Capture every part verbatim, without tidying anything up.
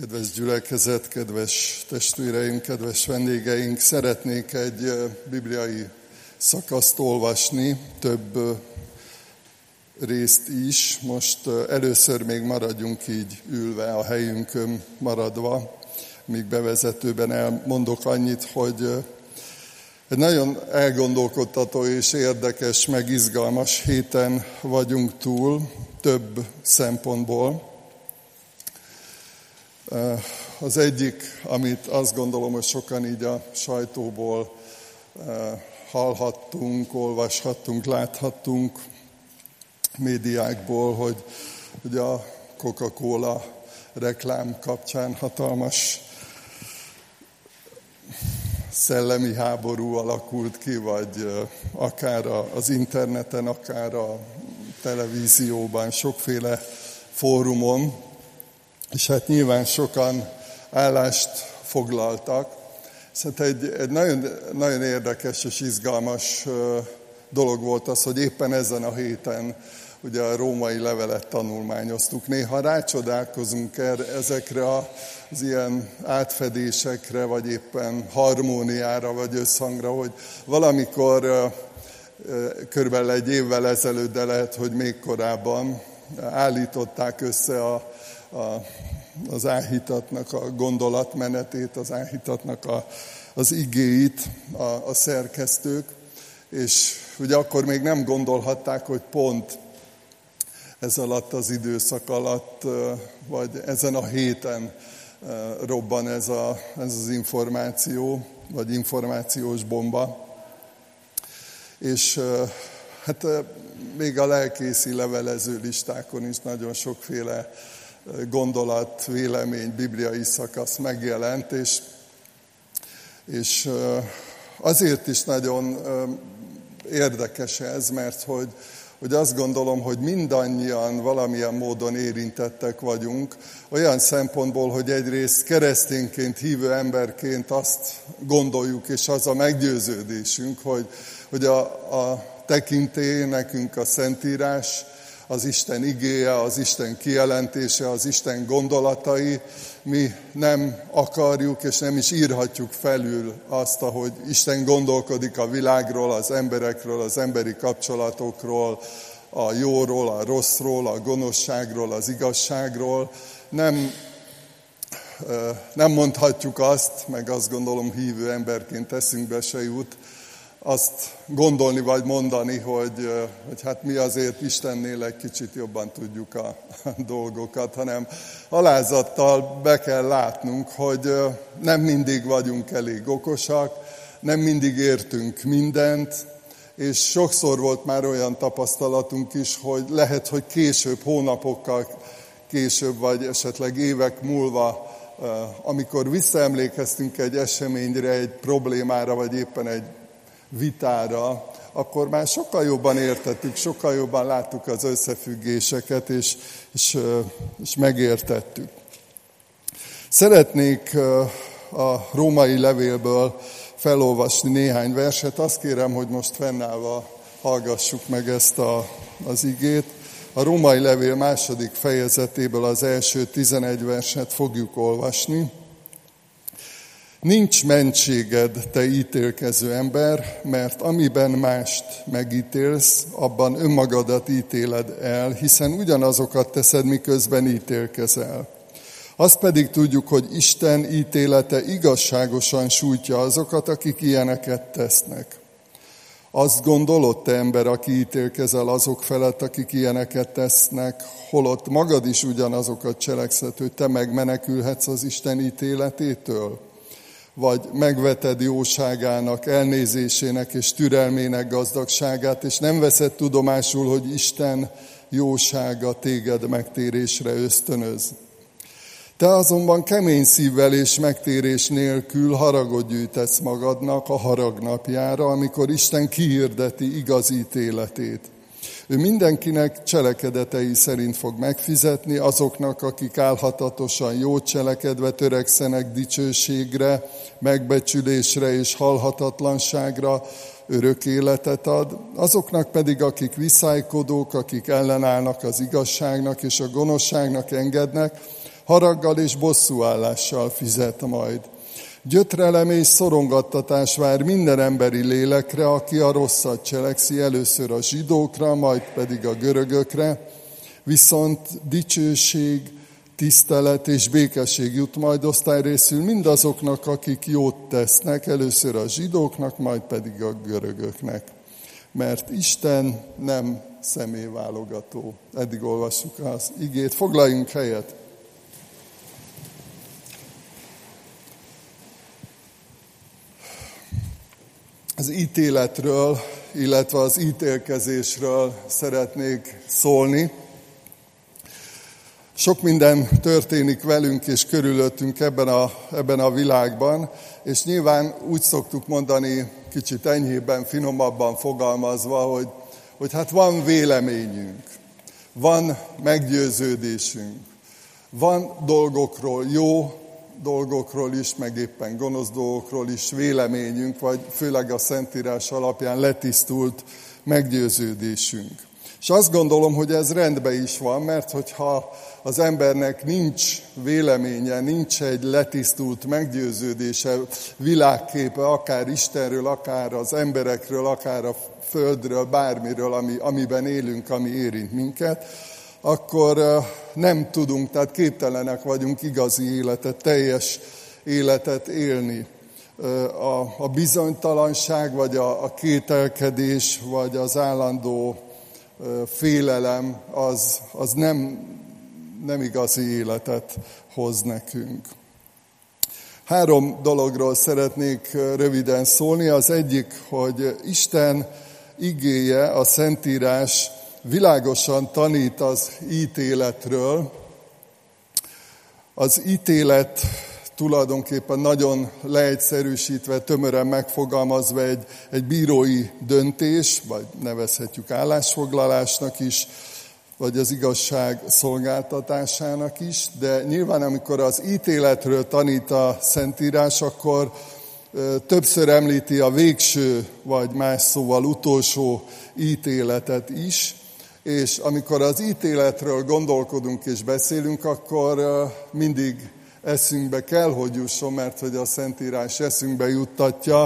Kedves gyülekezet, kedves testvéreim, kedves vendégeink! Szeretnék egy bibliai szakaszt olvasni, több részt is. Most először még maradjunk így ülve, a helyünkön maradva, míg bevezetőben elmondok annyit, hogy egy nagyon elgondolkodtató és érdekes, meg izgalmas héten vagyunk túl, több szempontból. Az egyik, amit azt gondolom, hogy sokan így a sajtóból hallhattunk, olvashattunk, láthattunk médiákból, hogy ugye a Coca-Cola reklám kapcsán hatalmas szellemi háború alakult ki, vagy akár az interneten, akár a televízióban, sokféle fórumon. És hát nyilván sokan állást foglaltak. Szóval egy, egy nagyon, nagyon érdekes és izgalmas dolog volt az, hogy éppen ezen a héten ugye a római levelet tanulmányoztuk. Néha rácsodálkozunk erre, ezekre az ilyen átfedésekre, vagy éppen harmóniára, vagy összhangra, hogy valamikor körülbelül egy évvel ezelőtt, de lehet, hogy még korábban állították össze a A, az áhítatnak a gondolatmenetét, az áhítatnak a, az igéit a, a szerkesztők, és ugye akkor még nem gondolhatták, hogy pont ez alatt az időszak alatt, vagy ezen a héten robban ez, a, ez az információ, vagy információs bomba. És hát még a lelkészi levelező listákon is nagyon sokféle gondolat, vélemény, bibliai szakasz megjelent, és, és azért is nagyon érdekes ez, mert hogy, hogy azt gondolom, hogy mindannyian valamilyen módon érintettek vagyunk, olyan szempontból, hogy egyrészt keresztényként, hívő emberként azt gondoljuk, és az a meggyőződésünk, hogy, hogy a, a tekintély nekünk a Szentírás, az Isten igéje, az Isten kijelentése, az Isten gondolatai. Mi nem akarjuk és nem is írhatjuk felül azt, ahogy Isten gondolkodik a világról, az emberekről, az emberi kapcsolatokról, a jóról, a rosszról, a gonoszságról, az igazságról. Nem, nem mondhatjuk azt, meg azt gondolom hívő emberként eszünkbe se jut, azt gondolni vagy mondani, hogy, hogy hát mi azért Istennél egy kicsit jobban tudjuk a dolgokat, hanem alázattal be kell látnunk, hogy nem mindig vagyunk elég okosak, nem mindig értünk mindent, és sokszor volt már olyan tapasztalatunk is, hogy lehet, hogy később, hónapokkal később, vagy esetleg évek múlva, amikor visszaemlékeztünk egy eseményre, egy problémára, vagy éppen egy vitára, akkor már sokkal jobban értettük, sokkal jobban láttuk az összefüggéseket, és, és, és megértettük. Szeretnék a római levélből felolvasni néhány verset. Azt kérem, hogy most fennállva hallgassuk meg ezt a, az igét. A római levél második fejezetéből az első tizenegy verset fogjuk olvasni. Nincs mentséged, te ítélkező ember, mert amiben mást megítélsz, abban önmagadat ítéled el, hiszen ugyanazokat teszed, miközben ítélkezel. Azt pedig tudjuk, hogy Isten ítélete igazságosan sújtja azokat, akik ilyeneket tesznek. Azt gondolod, te ember, aki ítélkezel azok felett, akik ilyeneket tesznek, holott magad is ugyanazokat cselekszed, hogy te megmenekülhetsz az Isten ítéletétől? Vagy megveted jóságának, elnézésének és türelmének gazdagságát, és nem veszed tudomásul, hogy Isten jósága téged megtérésre ösztönöz. Te azonban kemény szívvel és megtérés nélkül haragot gyűjtesz magadnak a harag napjára, amikor Isten kihirdeti igaz ítéletét. Ő mindenkinek cselekedetei szerint fog megfizetni, azoknak, akik álhatatosan jót cselekedve törekszenek dicsőségre, megbecsülésre és halhatatlanságra, örök életet ad, azoknak pedig, akik viszálykodók, akik ellenállnak az igazságnak és a gonoszságnak engednek, haraggal és bosszúállással fizet majd. Gyötrelem és szorongattatás vár minden emberi lélekre, aki a rosszat cselekszi, először a zsidókra, majd pedig a görögökre, viszont dicsőség, tisztelet és békesség jut majd osztályrészül mindazoknak, akik jót tesznek, először a zsidóknak, majd pedig a görögöknek. Mert Isten nem személyválogató. Eddig olvassuk az igét. Foglaljunk helyet! Az ítéletről, illetve az ítélkezésről szeretnék szólni. Sok minden történik velünk és körülöttünk ebben a, ebben a világban, és nyilván úgy szoktuk mondani, kicsit enyhébben, finomabban fogalmazva, hogy, hogy hát van véleményünk, van meggyőződésünk, van dolgokról jó, dolgokról is, meg éppen gonosz dolgokról is véleményünk, vagy főleg a Szentírás alapján letisztult meggyőződésünk. És azt gondolom, hogy ez rendben is van, mert hogyha az embernek nincs véleménye, nincs egy letisztult meggyőződése, világképe, akár Istenről, akár az emberekről, akár a Földről, bármiről, ami, amiben élünk, ami érint minket, akkor nem tudunk, tehát képtelenek vagyunk igazi életet, teljes életet élni. A, a bizonytalanság, vagy a, a kételkedés, vagy az állandó félelem, az, az nem, nem igazi életet hoz nekünk. Három dologról szeretnék röviden szólni. Az egyik, hogy Isten igéje, a Szentírás világosan tanít az ítéletről. Az ítélet tulajdonképpen nagyon leegyszerűsítve, tömören megfogalmazva egy, egy bírói döntés, vagy nevezhetjük állásfoglalásnak is, vagy az igazság szolgáltatásának is, de nyilván amikor az ítéletről tanít a Szentírás, akkor többször említi a végső, vagy más szóval utolsó ítéletet is, és amikor az ítéletről gondolkodunk és beszélünk, akkor mindig eszünkbe kell, hogy jusson, mert hogy a Szentírás eszünkbe juttatja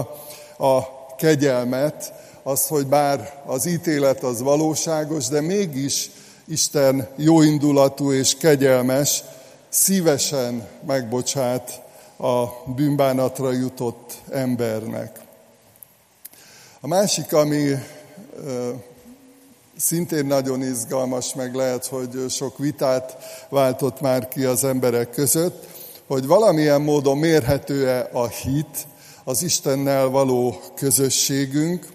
a kegyelmet, az, hogy bár az ítélet az valóságos, de mégis Isten jóindulatú és kegyelmes, szívesen megbocsát a bűnbánatra jutott embernek. A másik, ami szintén nagyon izgalmas, meg lehet, hogy sok vitát váltott már ki az emberek között, hogy valamilyen módon mérhető-e a hit, az Istennel való közösségünk,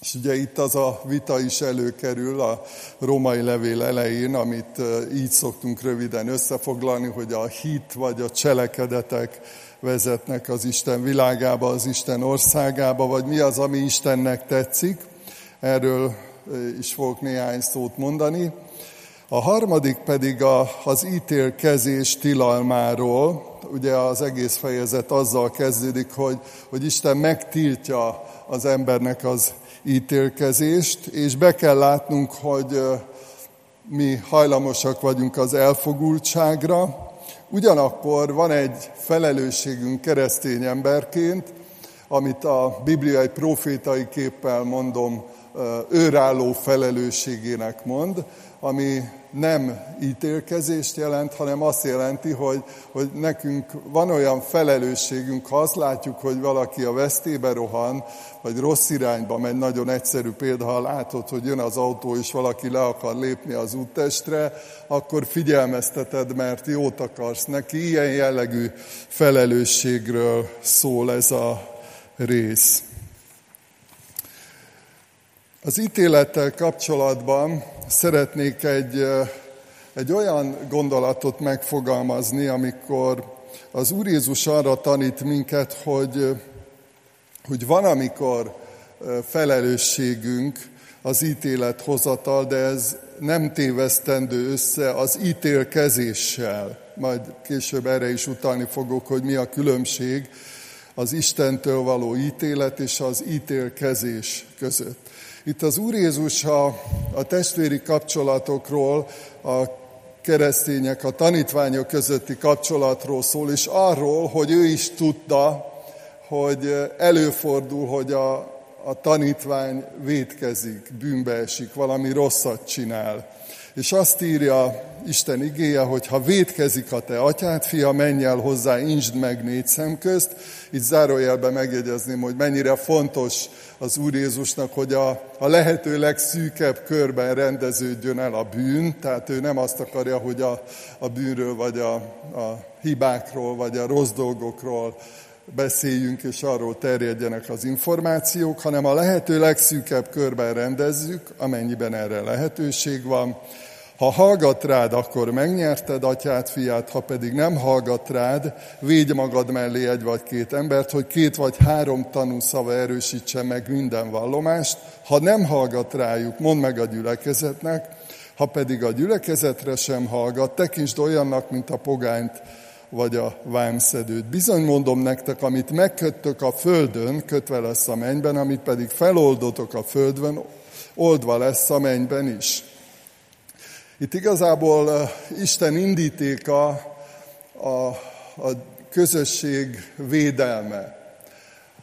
és ugye itt az a vita is előkerül a római levél elején, amit így szoktunk röviden összefoglalni, hogy a hit vagy a cselekedetek vezetnek az Isten világába, az Isten országába, vagy mi az, ami Istennek tetszik. Erről is fogok néhány szót mondani. A harmadik pedig a, az ítélkezés tilalmáról. Ugye az egész fejezet azzal kezdődik, hogy, hogy Isten megtiltja az embernek az ítélkezést, és be kell látnunk, hogy mi hajlamosak vagyunk az elfogultságra. Ugyanakkor van egy felelősségünk keresztény emberként, amit a bibliai profétai képpel mondom, őrálló felelősségének mond, ami nem ítélkezést jelent, hanem azt jelenti, hogy, hogy nekünk van olyan felelősségünk, ha azt látjuk, hogy valaki a vesztébe rohan, vagy rossz irányba megy, nagyon egyszerű példa, ha látod, hogy jön az autó, és valaki le akar lépni az úttestre, akkor figyelmezteted, mert jót akarsz neki. Ilyen jellegű felelősségről szól ez a rész. Az ítélettel kapcsolatban szeretnék egy, egy olyan gondolatot megfogalmazni, amikor az Úr Jézus arra tanít minket, hogy, hogy van, amikor felelősségünk az ítélethozatal, de ez nem tévesztendő össze az ítélkezéssel. Majd később erre is utalni fogok, hogy mi a különbség az Istentől való ítélet és az ítélkezés között. Itt az Úr Jézus a, a testvéri kapcsolatokról, a keresztények, a tanítványok közötti kapcsolatról szól, és arról, hogy ő is tudta, hogy előfordul, hogy a, a tanítvány vétkezik, bűnbe esik, valami rosszat csinál. És azt írja Isten igéje, hogy ha vétkezik a te atyád, fia, menj el hozzá, intsd meg négy szem közt. Itt zárójelben megjegyezném, hogy mennyire fontos az Úr Jézusnak, hogy a, a lehető legszűkebb körben rendeződjön el a bűn. Tehát ő nem azt akarja, hogy a, a bűnről, vagy a, a hibákról, vagy a rossz dolgokról beszéljünk, és arról terjedjenek az információk, hanem a lehető legszűkebb körben rendezzük, amennyiben erre lehetőség van. Ha hallgat rád, akkor megnyerted atyát, fiát, ha pedig nem hallgat rád, védj magad mellé egy vagy két embert, hogy két vagy három tanú szava erősítse meg minden vallomást. Ha nem hallgat rájuk, mondd meg a gyülekezetnek, ha pedig a gyülekezetre sem hallgat, tekintsd olyannak, mint a pogányt, vagy a vámszedőt. Bizony mondom nektek, amit megköttök a földön, kötve lesz a mennyben, amit pedig feloldotok a földön, oldva lesz a mennyben is. Itt igazából Isten indítéka a, a közösség védelme,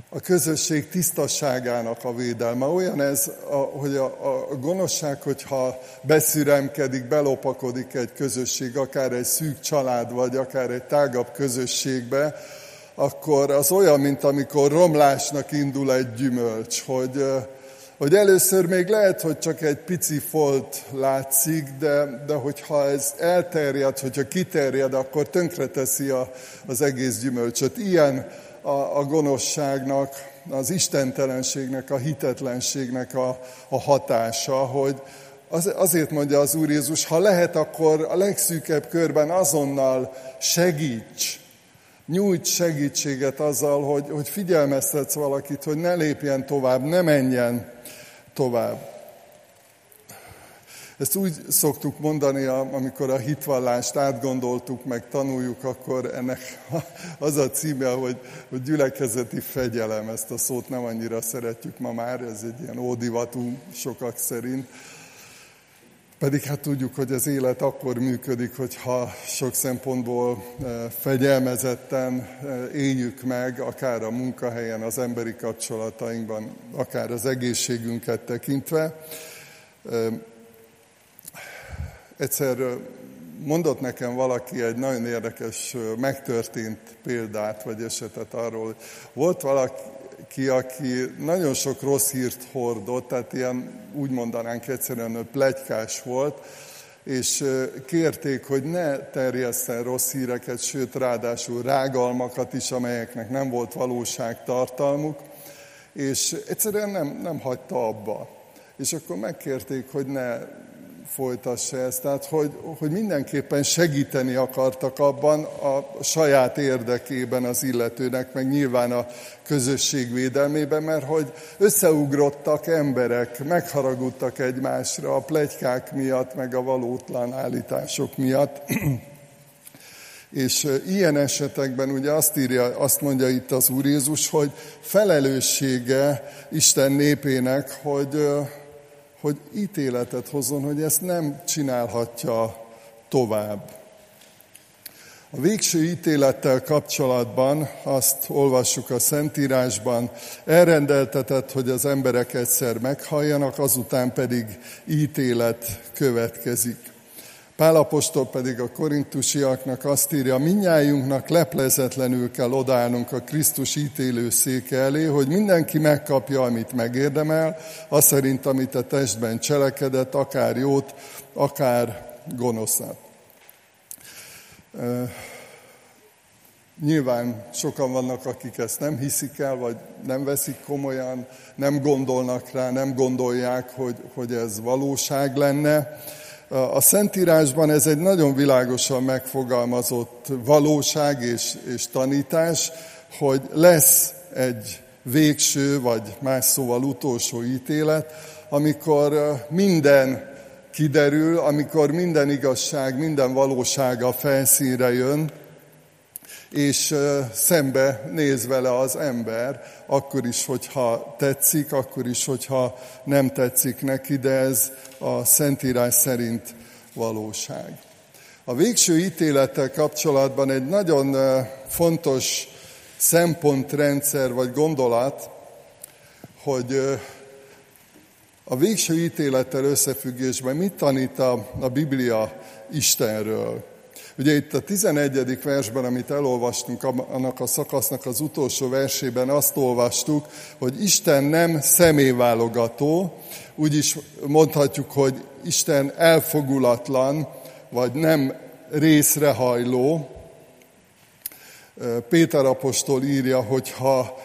a közösség tisztaságának a védelme. Olyan ez, a, hogy a, a gonoszság, hogyha beszüremkedik, belopakodik egy közösség, akár egy szűk család, vagy akár egy tágabb közösségbe, akkor az olyan, mint amikor romlásnak indul egy gyümölcs, hogy, hogy először még lehet, hogy csak egy pici folt látszik, de, de hogyha ez elterjed, hogyha kiterjed, akkor tönkreteszi a, az egész gyümölcsöt. Ilyen a gonoszságnak, az istentelenségnek, a hitetlenségnek a, a hatása, hogy az, azért mondja az Úr Jézus, ha lehet, akkor a legszűkebb körben azonnal segíts, nyújts segítséget azzal, hogy, hogy figyelmeztetsz valakit, hogy ne lépjen tovább, ne menjen tovább. Ezt úgy szoktuk mondani, amikor a hitvallást átgondoltuk, meg tanuljuk, akkor ennek az a címe, hogy, hogy gyülekezeti fegyelem. Ezt a szót nem annyira szeretjük ma már, ez egy ilyen ódivatú sokak szerint. Pedig hát tudjuk, hogy az élet akkor működik, hogyha sok szempontból fegyelmezetten éljük meg, akár a munkahelyen, az emberi kapcsolatainkban, akár az egészségünket tekintve. Egyszer mondott nekem valaki egy nagyon érdekes, megtörtént példát, vagy esetet arról. Volt valaki, aki nagyon sok rossz hírt hordott, tehát ilyen, úgy mondanánk egyszerűen, ő pletykás volt, és kérték, hogy ne terjesszen rossz híreket, sőt, ráadásul rágalmakat is, amelyeknek nem volt valóságtartalmuk, és egyszerűen nem, nem hagyta abba. És akkor megkérték, hogy ne folytassa ezt, tehát hogy, hogy mindenképpen segíteni akartak abban a saját érdekében az illetőnek, meg nyilván a közösség védelmében, mert hogy összeugrottak emberek, megharagudtak egymásra a pletykák miatt, meg a valótlan állítások miatt. És ilyen esetekben ugye azt írja, azt mondja itt az Úr Jézus, hogy felelőssége Isten népének, hogy hogy ítéletet hozzon, hogy ezt nem csinálhatja tovább. A végső ítélettel kapcsolatban azt olvassuk a Szentírásban, elrendeltetett, hogy az emberek egyszer meghalljanak, azután pedig ítélet következik. Pál apostol pedig a korintusiaknak azt írja, mindnyájunknak leplezetlenül kell odállnunk a Krisztus ítélő széke elé, hogy mindenki megkapja, amit megérdemel, azt szerint, amit a testben cselekedett, akár jót, akár gonoszat. Nyilván sokan vannak, akik ezt nem hiszik el, vagy nem veszik komolyan, nem gondolnak rá, nem gondolják, hogy, hogy ez valóság lenne. A Szentírásban ez egy nagyon világosan megfogalmazott valóság és, és tanítás, hogy lesz egy végső, vagy más szóval utolsó ítélet, amikor minden kiderül, amikor minden igazság, minden valóság a felszínre jön, és szembe néz vele az ember, akkor is, hogyha tetszik, akkor is, hogyha nem tetszik neki, de ez a Szentírás szerint valóság. A végső ítélettel kapcsolatban egy nagyon fontos szempontrendszer vagy gondolat, hogy a végső ítélettel összefüggésben mit tanít a, a Biblia Istenről. Ugye itt a tizenegyedik versben, amit elolvastunk annak a szakasznak az utolsó versében, azt olvastuk, hogy Isten nem személyválogató, úgyis mondhatjuk, hogy Isten elfogulatlan, vagy nem részrehajló. Péter apostol írja, hogy ha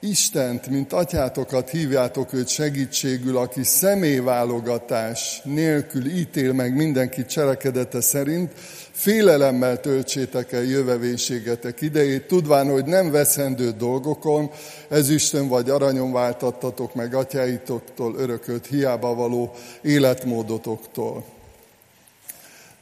Istent, mint atyátokat hívjátok őt segítségül, aki személyválogatás nélkül ítél meg mindenki cselekedete szerint, félelemmel töltsétek el jövevénységetek idejét, tudván, hogy nem veszendő dolgokon, ezüstön vagy aranyon váltattatok meg atyáitoktól örökölt hiába való életmódotoktól.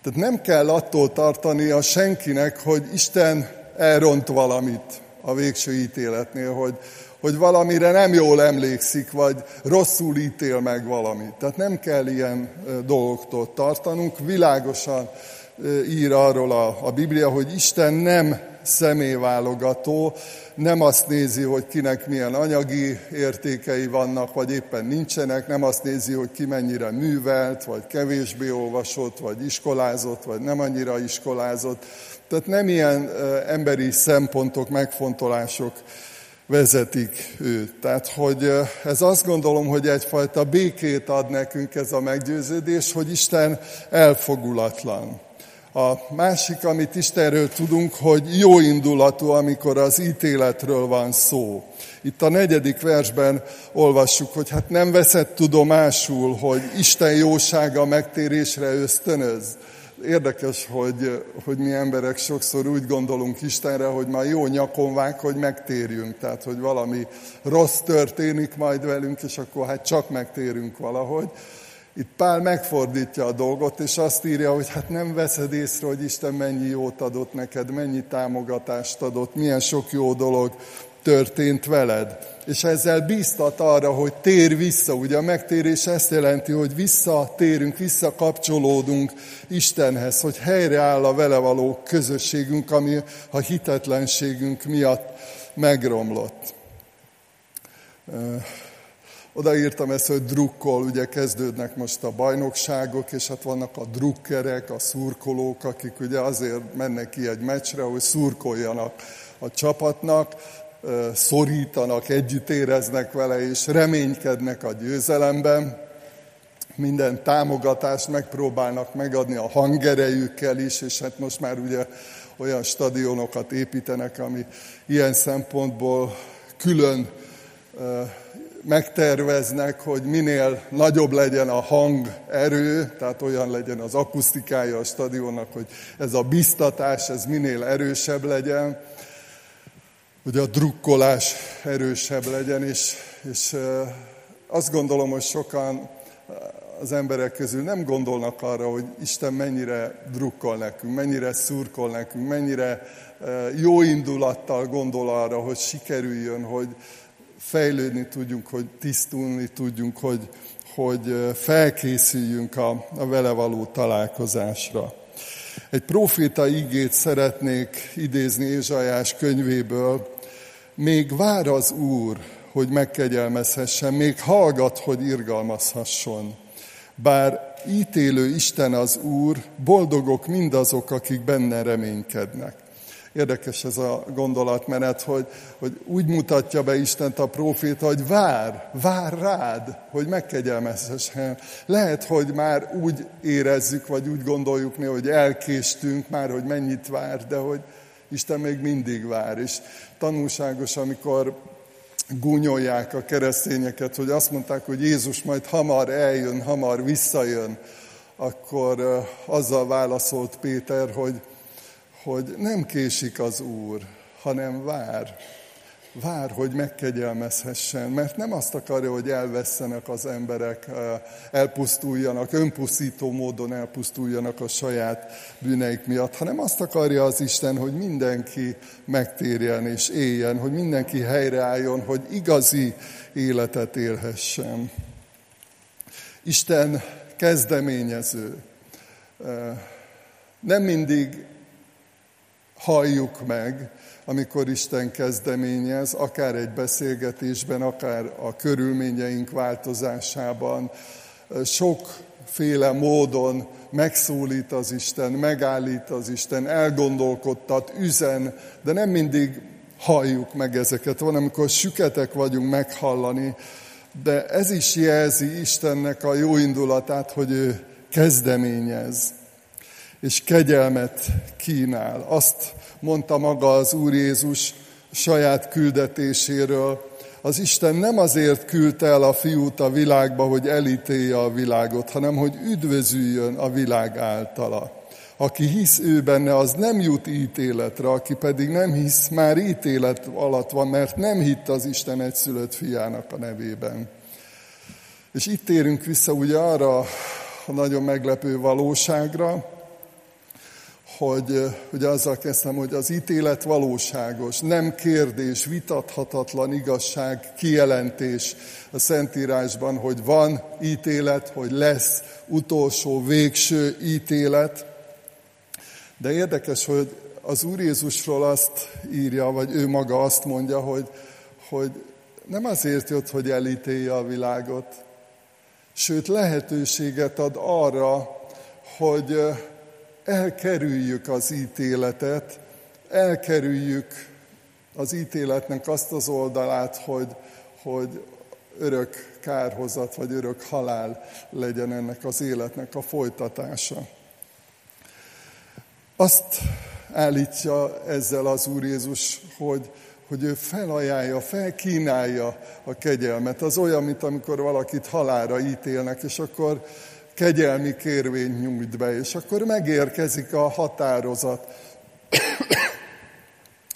Tehát nem kell attól tartania senkinek, hogy Isten elront valamit a végső ítéletnél, hogy, hogy valamire nem jól emlékszik, vagy rosszul ítél meg valamit. Tehát nem kell ilyen dolgoktól tartanunk. Világosan ír arról a, a Biblia, hogy Isten nem személyválogató, nem azt nézi, hogy kinek milyen anyagi értékei vannak, vagy éppen nincsenek, nem azt nézi, hogy ki mennyire művelt, vagy kevésbé olvasott, vagy iskolázott, vagy nem annyira iskolázott. Tehát nem ilyen emberi szempontok, megfontolások vezetik őt. Tehát, hogy ez azt gondolom, hogy egyfajta békét ad nekünk ez a meggyőződés, hogy Isten elfogulatlan. A másik, amit Istenről tudunk, hogy jó indulatú, amikor az ítéletről van szó. Itt a negyedik versben olvassuk, hogy hát nem veszed tudomásul, hogy Isten jósága megtérésre ösztönöz. Érdekes, hogy, hogy mi emberek sokszor úgy gondolunk Istenre, hogy már jó nyakon vág, hogy megtérjünk. Tehát, hogy valami rossz történik majd velünk, és akkor hát csak megtérünk valahogy. Itt Pál megfordítja a dolgot, és azt írja, hogy hát nem veszed észre, hogy Isten mennyi jót adott neked, mennyi támogatást adott, milyen sok jó dolog történt veled. És ezzel bíztat arra, hogy tér vissza. Ugye a megtérés ezt jelenti, hogy visszatérünk, visszakapcsolódunk Istenhez, hogy helyreáll a vele való közösségünk, ami a hitetlenségünk miatt megromlott. Odaírtam ezt, hogy drukkol, ugye kezdődnek most a bajnokságok, és hát vannak a drukkerek, a szurkolók, akik ugye azért mennek ki egy meccsre, hogy szurkoljanak a csapatnak, szorítanak, együtt éreznek vele, és reménykednek a győzelemben. Minden támogatást megpróbálnak megadni a hangerejükkel is, és hát most már ugye olyan stadionokat építenek, ami ilyen szempontból külön megterveznek, hogy minél nagyobb legyen a hangerő, tehát olyan legyen az akusztikája a stadionnak, hogy ez a biztatás, ez minél erősebb legyen, hogy a drukkolás erősebb legyen, és, és azt gondolom, hogy sokan az emberek közül nem gondolnak arra, hogy Isten mennyire drukkol nekünk, mennyire szurkol nekünk, mennyire jó indulattal gondol arra, hogy sikerüljön, hogy fejlődni tudjunk, hogy tisztulni tudjunk, hogy, hogy felkészüljünk a, a vele való találkozásra. Egy próféta ígét szeretnék idézni Ézsaiás könyvéből. Még vár az Úr, hogy megkegyelmezhessen, még hallgat, hogy irgalmazhasson. Bár ítélő Isten az Úr, boldogok mindazok, akik benne reménykednek. Érdekes ez a gondolatmenet, hogy, hogy úgy mutatja be Istent a próféta, hogy vár, vár rád, hogy megkegyelmezhessen. Lehet, hogy már úgy érezzük, vagy úgy gondoljuk mi, hogy elkéstünk már, hogy mennyit vár, de hogy Isten még mindig vár. És tanulságos, amikor gúnyolják a keresztényeket, hogy azt mondták, hogy Jézus majd hamar eljön, hamar visszajön, akkor azzal válaszolt Péter, hogy hogy nem késik az Úr, hanem vár. Vár, hogy megkegyelmezhessen, mert nem azt akarja, hogy elvesszenek az emberek, elpusztuljanak, önpusztító módon elpusztuljanak a saját bűneik miatt, hanem azt akarja az Isten, hogy mindenki megtérjen és éljen, hogy mindenki helyreálljon, hogy igazi életet élhessen. Isten kezdeményező. Nem mindig halljuk meg, amikor Isten kezdeményez, akár egy beszélgetésben, akár a körülményeink változásában, sokféle módon megszólít az Isten, megállít az Isten, elgondolkodtat, üzen, de nem mindig halljuk meg ezeket. Van, amikor süketek vagyunk meghallani, de ez is jelzi Istennek a jó indulatát, hogy ő kezdeményez, és kegyelmet kínál. Azt mondta maga az Úr Jézus saját küldetéséről, az Isten nem azért küldte el a fiút a világba, hogy elítélje a világot, hanem hogy üdvözüljön a világ általa. Aki hisz ő benne, az nem jut ítéletre, aki pedig nem hisz, már ítélet alatt van, mert nem hitt az Isten egyszülött fiának a nevében. És itt térünk vissza ugye arra a nagyon meglepő valóságra, hogy ugye azzal kezdtem, hogy az ítélet valóságos, nem kérdés, vitathatatlan igazság, kijelentés a Szentírásban, hogy van ítélet, hogy lesz utolsó, végső ítélet. De érdekes, hogy az Úr Jézusról azt írja, vagy ő maga azt mondja, hogy, hogy nem azért jött, hogy elítélje a világot, sőt lehetőséget ad arra, hogy elkerüljük az ítéletet, elkerüljük az ítéletnek azt az oldalát, hogy, hogy örök kárhozat vagy örök halál legyen ennek az életnek a folytatása. Azt állítja ezzel az Úr Jézus, hogy, hogy ő felajánlja, felkínálja a kegyelmet. Az olyan, mint amikor valakit halálra ítélnek, és akkor kegyelmi kérvényt nyújt be, és akkor megérkezik a határozat,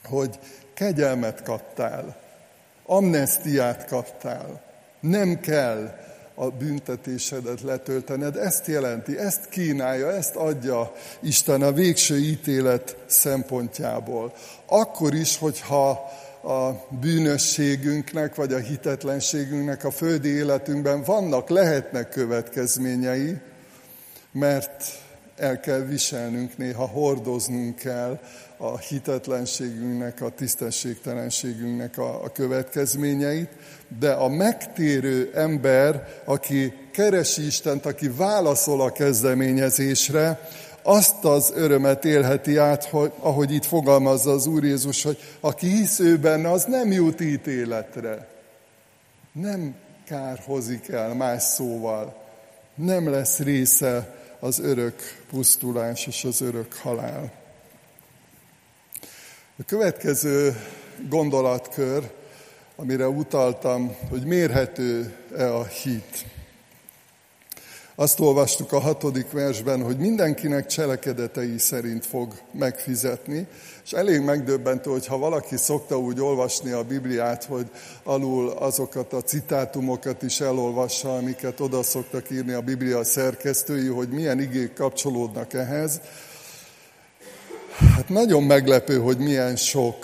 hogy kegyelmet kaptál, amnesztiát kaptál, nem kell a büntetésedet letöltened. Ezt jelenti, ezt kínálja, ezt adja Isten a végső ítélet szempontjából. Akkor is, hogyha a bűnösségünknek, vagy a hitetlenségünknek a földi életünkben vannak, lehetnek következményei, mert el kell viselnünk néha, hordoznunk kell a hitetlenségünknek, a tisztességtelenségünknek a következményeit, de a megtérő ember, aki keresi Istent, aki válaszol a kezdeményezésre, azt az örömet élheti át, hogy, ahogy itt fogalmazza az Úr Jézus, hogy aki hisz ő benne, az nem jut ítéletre. Nem kárhozik el, más szóval. Nem lesz része az örök pusztulás és az örök halál. A következő gondolatkör, amire utaltam, hogy mérhető-e a hit. Azt olvastuk a hatodik versben, hogy mindenkinek cselekedetei szerint fog megfizetni, és elég megdöbbentő, hogyha valaki szokta úgy olvasni a Bibliát, hogy alul azokat a citátumokat is elolvassa, amiket oda szoktak írni a Biblia szerkesztői, hogy milyen igék kapcsolódnak ehhez. Hát nagyon meglepő, hogy milyen sok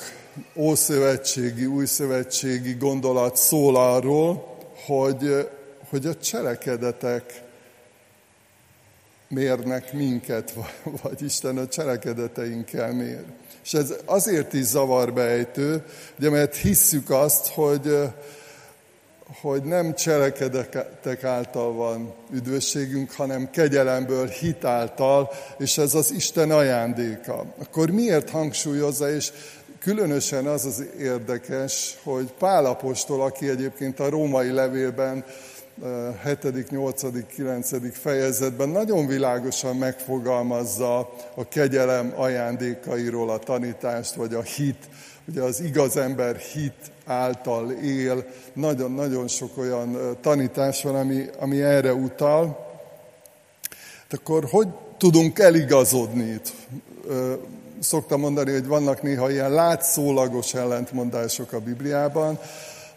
ószövetségi, újszövetségi gondolat szól arról, hogy, hogy a cselekedetek mérnek minket, vagy Isten a cselekedeteinkkel mér. És ez azért is zavarbeejtő, ugye, mert hisszük azt, hogy, hogy nem cselekedetek által van üdvösségünk, hanem kegyelemből, hit által, és ez az Isten ajándéka. Akkor miért hangsúlyozza, és különösen az az érdekes, hogy Pál apostol, aki egyébként a római levélben, hetedik, nyolcadik, kilencedik fejezetben nagyon világosan megfogalmazza a kegyelem ajándékairól a tanítást, vagy a hit. Ugye az igaz ember hit által él. Nagyon-nagyon sok olyan tanítás van, ami, ami erre utal. De akkor hogy tudunk eligazodni itt? Szoktam mondani, hogy vannak néha ilyen látszólagos ellentmondások a Bibliában,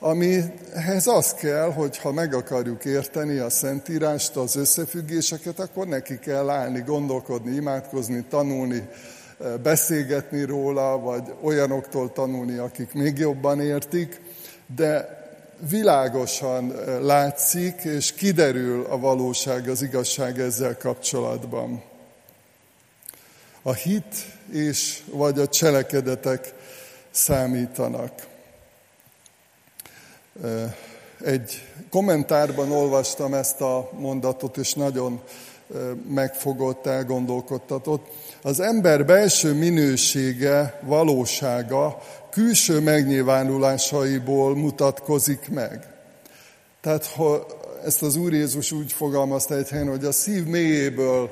amihez az kell, hogy ha meg akarjuk érteni a Szentírást, az összefüggéseket, akkor neki kell állni, gondolkodni, imádkozni, tanulni, beszélgetni róla, vagy olyanoktól tanulni, akik még jobban értik, de világosan látszik, és kiderül a valóság, az igazság ezzel kapcsolatban. a hit és vagy a cselekedetek számítanak. Egy kommentárban olvastam ezt a mondatot, és nagyon megfogott, elgondolkodtatott. Az ember belső minősége, valósága külső megnyilvánulásaiból mutatkozik meg. Tehát ha ezt az Úr Jézus úgy fogalmazta egy helyen, hogy a szív mélyéből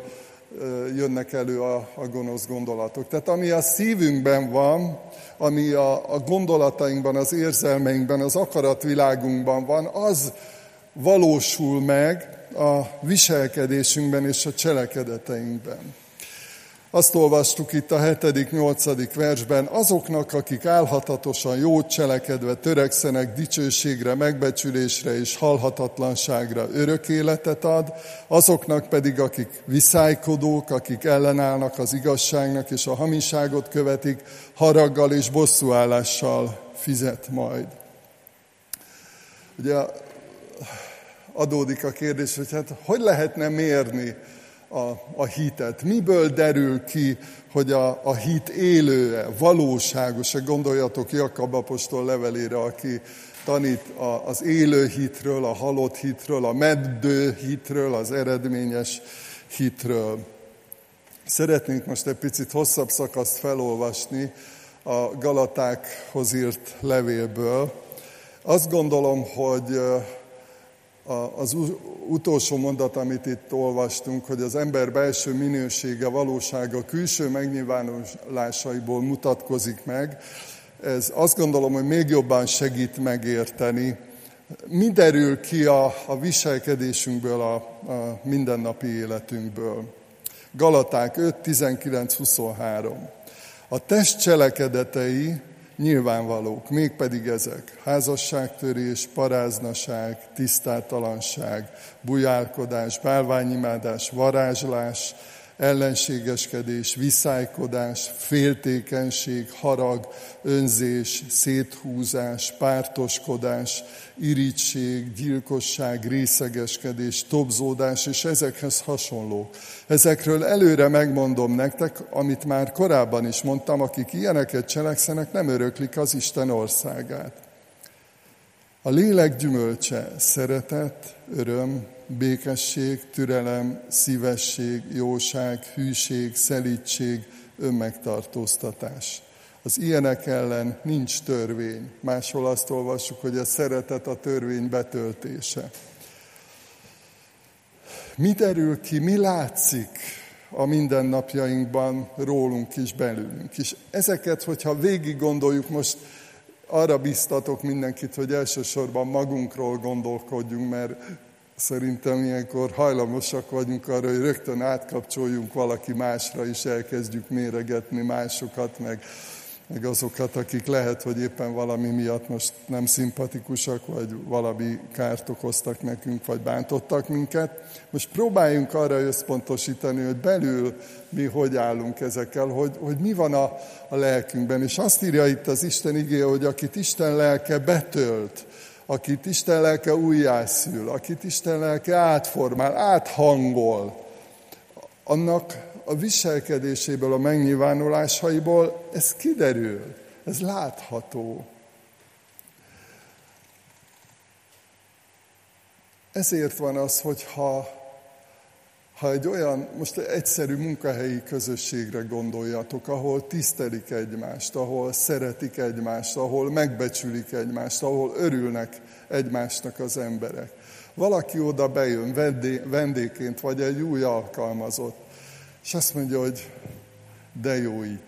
jönnek elő a, a gonosz gondolatok. Tehát ami a szívünkben van, ami a, a gondolatainkban, az érzelmeinkben, az akaratvilágunkban van, az valósul meg a viselkedésünkben és a cselekedeteinkben. Azt olvastuk itt a hetedik-nyolcadik versben, azoknak, akik álhatatosan jót cselekedve törekszenek, dicsőségre, megbecsülésre és halhatatlanságra örök életet ad, azoknak pedig, akik viszálykodók, akik ellenállnak az igazságnak és a hamiságot követik, haraggal és bosszúállással fizet majd. Ugye adódik a kérdés, hogy hát hogy lehetne mérni A, a hitet. Miből derül ki, hogy a, a hit élő-e, valóságos-e? Gondoljatok Jakab apostol levelére, aki tanít a, az élő hitről, a halott hitről, a meddő hitről, az eredményes hitről. Szeretnénk most egy picit hosszabb szakaszt felolvasni a Galatákhoz írt levélből. Azt gondolom, hogy az utolsó mondat, amit itt olvastunk, hogy az ember belső minősége, valósága külső megnyilvánulásaiból mutatkozik meg, ez azt gondolom, hogy még jobban segít megérteni. Mi derül ki a, a viselkedésünkből, a, a mindennapi életünkből? Galaták öt tizenkilenc huszonhárom. A test cselekedetei nyilvánvalók, mégpedig ezek: házasságtörés, paráznaság, tisztátalanság, bujálkodás, bálványimádás, varázslás, ellenségeskedés, viszálykodás, féltékenység, harag, önzés, széthúzás, pártoskodás, irigység, gyilkosság, részegeskedés, tobzódás és ezekhez hasonlók. Ezekről előre megmondom nektek, amit már korábban is mondtam, akik ilyeneket cselekszenek, nem öröklik az Isten országát. A lélek gyümölcse szeretet, öröm, békesség, türelem, szívesség, jóság, hűség, szelídség, önmegtartóztatás. Az ilyenek ellen nincs törvény. Máshol azt olvassuk, hogy a szeretet a törvény betöltése. Mi derül ki, mi látszik a mindennapjainkban rólunk és belülünk? És ezeket, hogyha végig gondoljuk, most arra biztatok mindenkit, hogy elsősorban magunkról gondolkodjunk, mert szerintem ilyenkor hajlamosak vagyunk arra, hogy rögtön átkapcsoljunk valaki másra, és elkezdjük méregetni másokat, meg, meg azokat, akik lehet, hogy éppen valami miatt most nem szimpatikusak, vagy valami kárt okoztak nekünk, vagy bántottak minket. Most próbáljunk arra összpontosítani, hogy belül mi hogy állunk ezekkel, hogy, hogy mi van a, a lelkünkben. És azt írja itt az Isten igéje, hogy akit Isten lelke betölt, akit Isten lelke újjászül, akit Isten lelke átformál, áthangol, annak a viselkedéséből, a megnyilvánulásaiból ez kiderül, ez látható. Ezért van az, hogyha ha egy olyan, most egyszerű munkahelyi közösségre gondoljatok, ahol tisztelik egymást, ahol szeretik egymást, ahol megbecsülik egymást, ahol örülnek egymásnak az emberek. Valaki oda bejön vendégként, vagy egy új alkalmazott, és azt mondja, hogy de jó itt.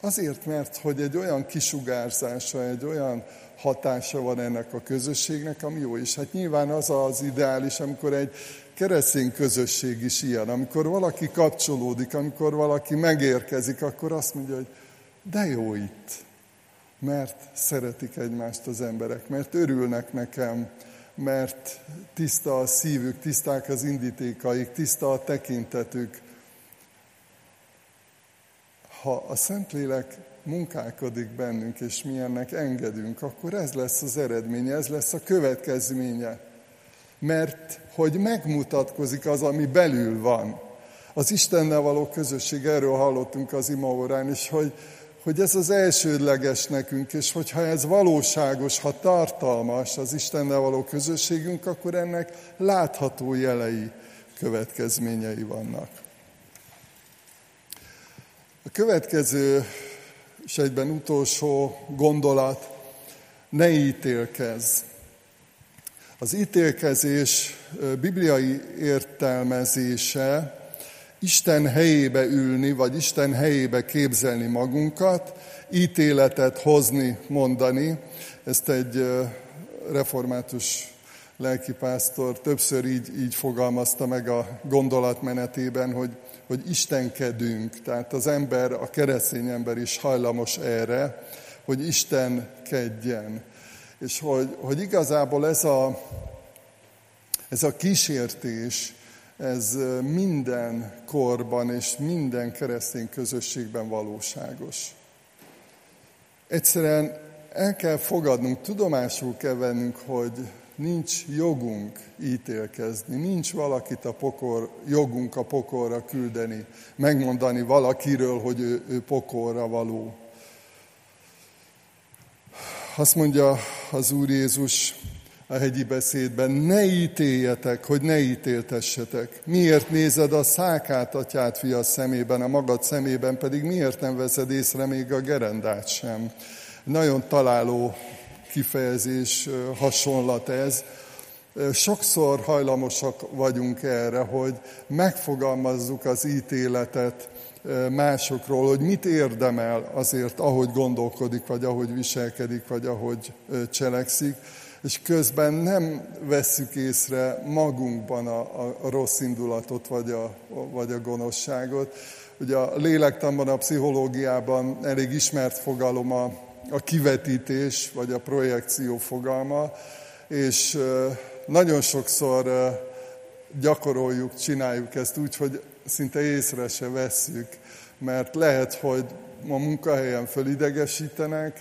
Azért, mert hogy egy olyan kisugárzása, egy olyan hatása van ennek a közösségnek, ami jó. És hát nyilván az az ideális, amikor egy keresztény közösség is ilyen. Amikor valaki kapcsolódik, amikor valaki megérkezik, akkor azt mondja, hogy de jó itt, mert szeretik egymást az emberek, mert örülnek nekem, mert tiszta a szívük, tiszták az indítékaik, tiszta a tekintetük. Ha a Szentlélek munkálkodik bennünk, és mi ennek engedünk, akkor ez lesz az eredménye, ez lesz a következménye. Mert hogy megmutatkozik az, ami belül van. Az Istennel való közösség, erről hallottunk az imaórán is, hogy, hogy ez az elsődleges nekünk, és hogyha ez valóságos, ha tartalmas az Istennel való közösségünk, akkor ennek látható jelei, következményei vannak. A következő, és egyben utolsó gondolat, ne ítélkezz. Az ítélkezés bibliai értelmezése Isten helyébe ülni, vagy Isten helyébe képzelni magunkat, ítéletet hozni, mondani. Ezt egy református lelkipásztor többször így, így fogalmazta meg a gondolatmenetében, hogy, hogy istenkedünk. Tehát az ember, a keresztény ember is hajlamos erre, hogy istenkedjen. És hogy, hogy igazából ez a, ez a kísértés, ez minden korban és minden keresztény közösségben valóságos. Egyszerűen el kell fogadnunk, tudomásul kell vennünk, hogy nincs jogunk ítélkezni, nincs valakit a pokol, jogunk a pokolra küldeni, megmondani valakiről, hogy ő, ő pokolra való. Azt mondja az Úr Jézus a hegyi beszédben, ne ítéljetek, hogy ne ítéltessetek. Miért nézed a szákát atyád fia szemében, a magad szemében, pedig miért nem veszed észre még a gerendát sem? Nagyon találó kifejezés, hasonlat ez. Sokszor hajlamosak vagyunk erre, hogy megfogalmazzuk az ítéletet másokról, hogy mit érdemel azért, ahogy gondolkodik, vagy ahogy viselkedik, vagy ahogy cselekszik, és közben nem vesszük észre magunkban a, a, a rossz indulatot, vagy a, vagy a gonoszságot. Ugye a lélektanban, a pszichológiában elég ismert fogalom a, a kivetítés, vagy a projekció fogalma, és nagyon sokszor gyakoroljuk, csináljuk ezt úgy, hogy szinte észre se vesszük, mert lehet, hogy a munkahelyen fölidegesítenek,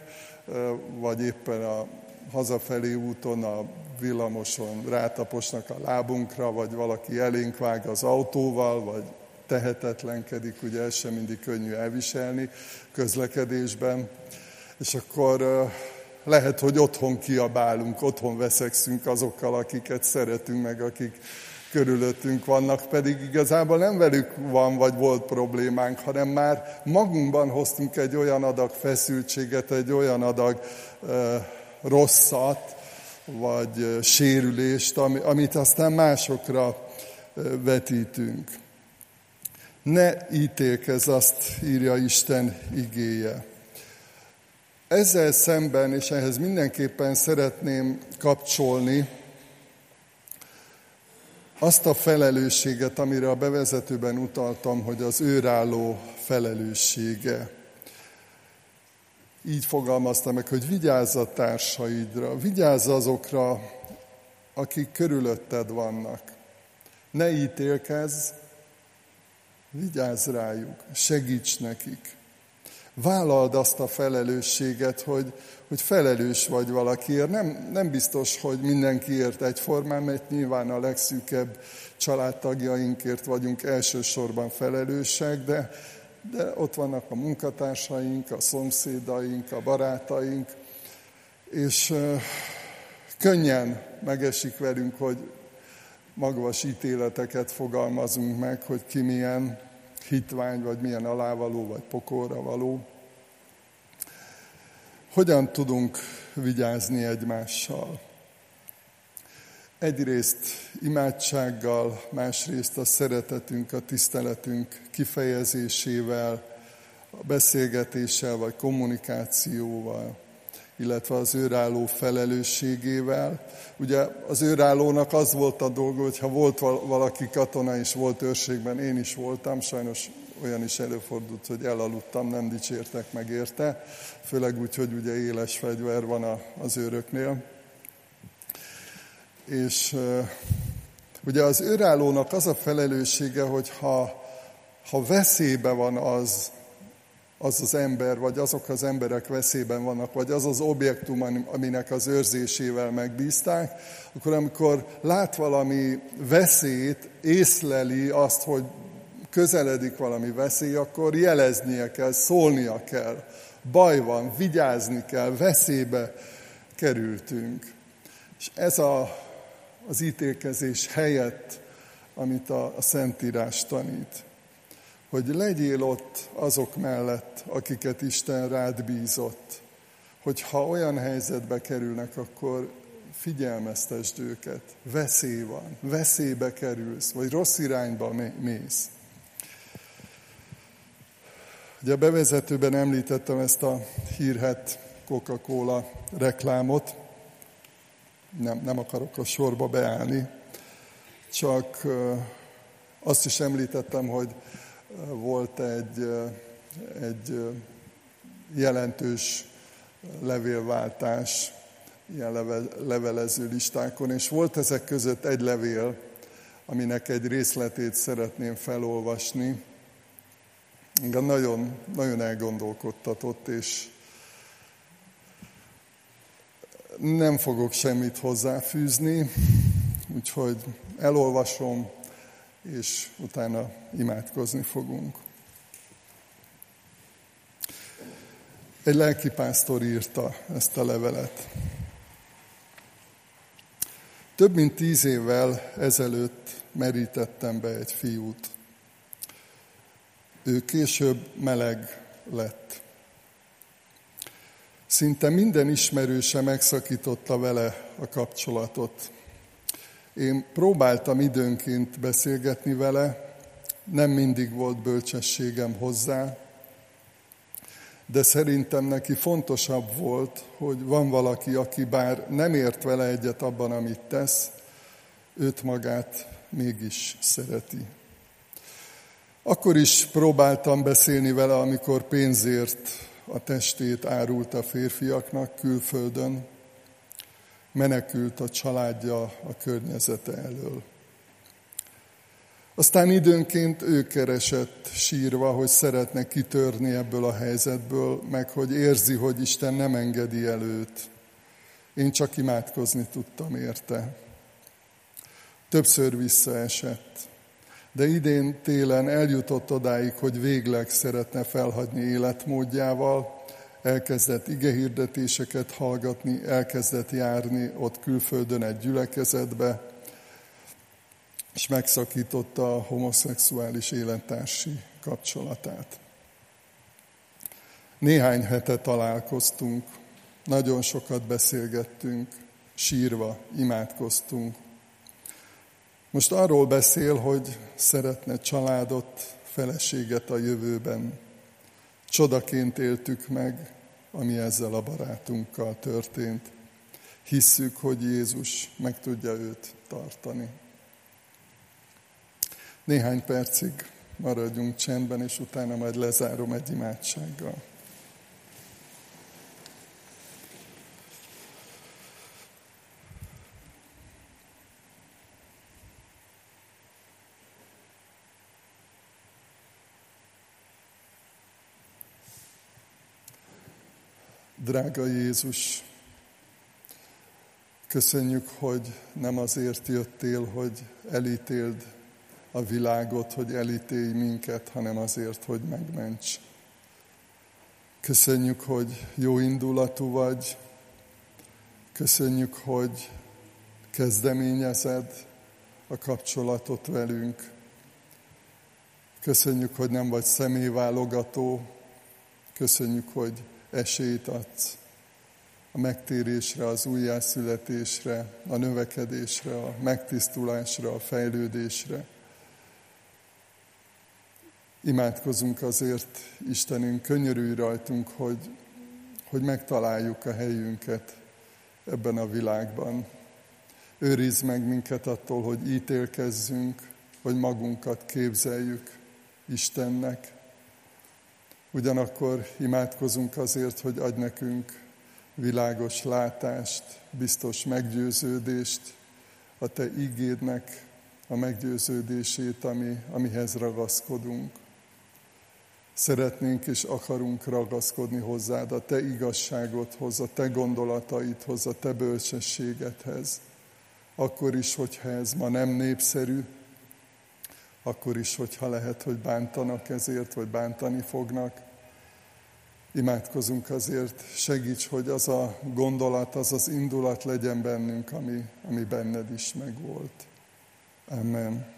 vagy éppen a hazafelé úton, a villamoson rátaposnak a lábunkra, vagy valaki elénk vág az autóval, vagy tehetetlenkedik, ugye ez sem mindig könnyű elviselni közlekedésben. És akkor lehet, hogy otthon kiabálunk, otthon veszekszünk azokkal, akiket szeretünk, meg akik körülöttünk vannak, pedig igazából nem velük van, vagy volt problémánk, hanem már magunkban hoztunk egy olyan adag feszültséget, egy olyan adag eh, rosszat, vagy eh, sérülést, ami, amit aztán másokra eh, vetítünk. Ne ítélkezz, azt írja Isten igéje. Ezzel szemben, és ehhez mindenképpen szeretném kapcsolni azt a felelősséget, amire a bevezetőben utaltam, hogy az őrálló felelőssége. Így fogalmazta meg, hogy vigyázz a társaidra, vigyázz azokra, akik körülötted vannak. Ne ítélkezz, vigyázz rájuk, segíts nekik. Vállald azt a felelősséget, hogy, hogy felelős vagy valakiért. Nem, nem biztos, hogy mindenkiért egyformán, mert nyilván a legszűkebb családtagjainkért vagyunk elsősorban felelősek, de, de ott vannak a munkatársaink, a szomszédaink, a barátaink, és euh, könnyen megesik velünk, hogy magvas ítéleteket fogalmazunk meg, hogy ki milyen hitvány, vagy milyen alávaló, vagy pokolra való. Hogyan tudunk vigyázni egymással? Egyrészt imádsággal, másrészt a szeretetünk, a tiszteletünk kifejezésével, a beszélgetéssel, vagy kommunikációval, illetve az őrálló felelősségével. Ugye az őrállónak az volt a dolga, hogyha volt valaki katona és volt őrségben, én is voltam, sajnos olyan is előfordult, hogy elaludtam, nem dicsértek meg érte, főleg úgy, hogy ugye éles fegyver van az őröknél. És ugye az őrállónak az a felelőssége, hogy ha, ha veszélyben van az, az az ember, vagy azok az emberek veszélyben vannak, vagy az az objektum, aminek az őrzésével megbízták, akkor amikor lát valami veszélyt, észleli azt, hogy közeledik valami veszély, akkor jeleznie kell, szólnia kell. Baj van, vigyázni kell, veszélybe kerültünk. És ez a, az ítélkezés helyett, amit a, a Szentírás tanít. Hogy legyél ott azok mellett, akiket Isten rád bízott. Hogyha olyan helyzetbe kerülnek, akkor figyelmeztesd őket. Veszély van, veszélybe kerülsz, vagy rossz irányba mész. Ugye a bevezetőben említettem ezt a hírhedt Coca-Cola reklámot. Nem, nem akarok a sorba beállni, csak azt is említettem, hogy volt egy, egy jelentős levélváltás ilyen leve, levelező listákon, és volt ezek között egy levél, aminek egy részletét szeretném felolvasni. Engem nagyon, nagyon elgondolkodtatott, és nem fogok semmit hozzáfűzni, úgyhogy elolvasom, és utána imádkozni fogunk. Egy lelkipásztor írta ezt a levelet. Több mint tíz évvel ezelőtt merítettem be egy fiút. Ő később meleg lett. Szinte minden ismerőse megszakította vele a kapcsolatot. Én próbáltam időnként beszélgetni vele, nem mindig volt bölcsességem hozzá, de szerintem neki fontosabb volt, hogy van valaki, aki bár nem ért vele egyet abban, amit tesz, őt magát mégis szereti. Akkor is próbáltam beszélni vele, amikor pénzért a testét árult a férfiaknak külföldön, menekült a családja a környezete elől. Aztán időnként ő keresett sírva, hogy szeretne kitörni ebből a helyzetből, meg hogy érzi, hogy Isten nem engedi előtt. Én csak imádkozni tudtam érte. Többször visszaesett, de idén télen eljutott odáig, hogy végleg szeretne felhagyni életmódjával, elkezdett igehirdetéseket hallgatni, elkezdett járni ott külföldön egy gyülekezetbe, és megszakította a homoszexuális élettársi kapcsolatát. Néhány hete találkoztunk, nagyon sokat beszélgettünk, sírva imádkoztunk. Most arról beszél, hogy szeretne családot, feleséget a jövőben. Csodaként éltük meg, ami ezzel a barátunkkal történt. Hisszük, hogy Jézus meg tudja őt tartani. Néhány percig maradjunk csendben, és utána majd lezárom egy imádsággal. Drága Jézus, köszönjük, hogy nem azért jöttél, hogy elítéld a világot, hogy elítélj minket, hanem azért, hogy megments. Köszönjük, hogy jó indulatú vagy, köszönjük, hogy kezdeményezed a kapcsolatot velünk, köszönjük, hogy nem vagy személyválogató, köszönjük, hogy esélyt adsz a megtérésre, az újjászületésre, a növekedésre, a megtisztulásra, a fejlődésre. Imádkozunk azért, Istenünk, könyörülj rajtunk, hogy, hogy megtaláljuk a helyünket ebben a világban. Őrizd meg minket attól, hogy ítélkezzünk, hogy magunkat képzeljük Istennek. Ugyanakkor imádkozunk azért, hogy adj nekünk világos látást, biztos meggyőződést, a Te ígédnek a meggyőződését, ami, amihez ragaszkodunk. Szeretnénk és akarunk ragaszkodni hozzád, a Te igazságodhoz, a Te gondolataidhoz, a Te bölcsességedhez. Akkor is, hogyha ez ma nem népszerű, akkor is, hogyha lehet, hogy bántanak ezért, vagy bántani fognak. Imádkozunk azért, segíts, hogy az a gondolat, az az indulat legyen bennünk, ami, ami benned is megvolt. Amen.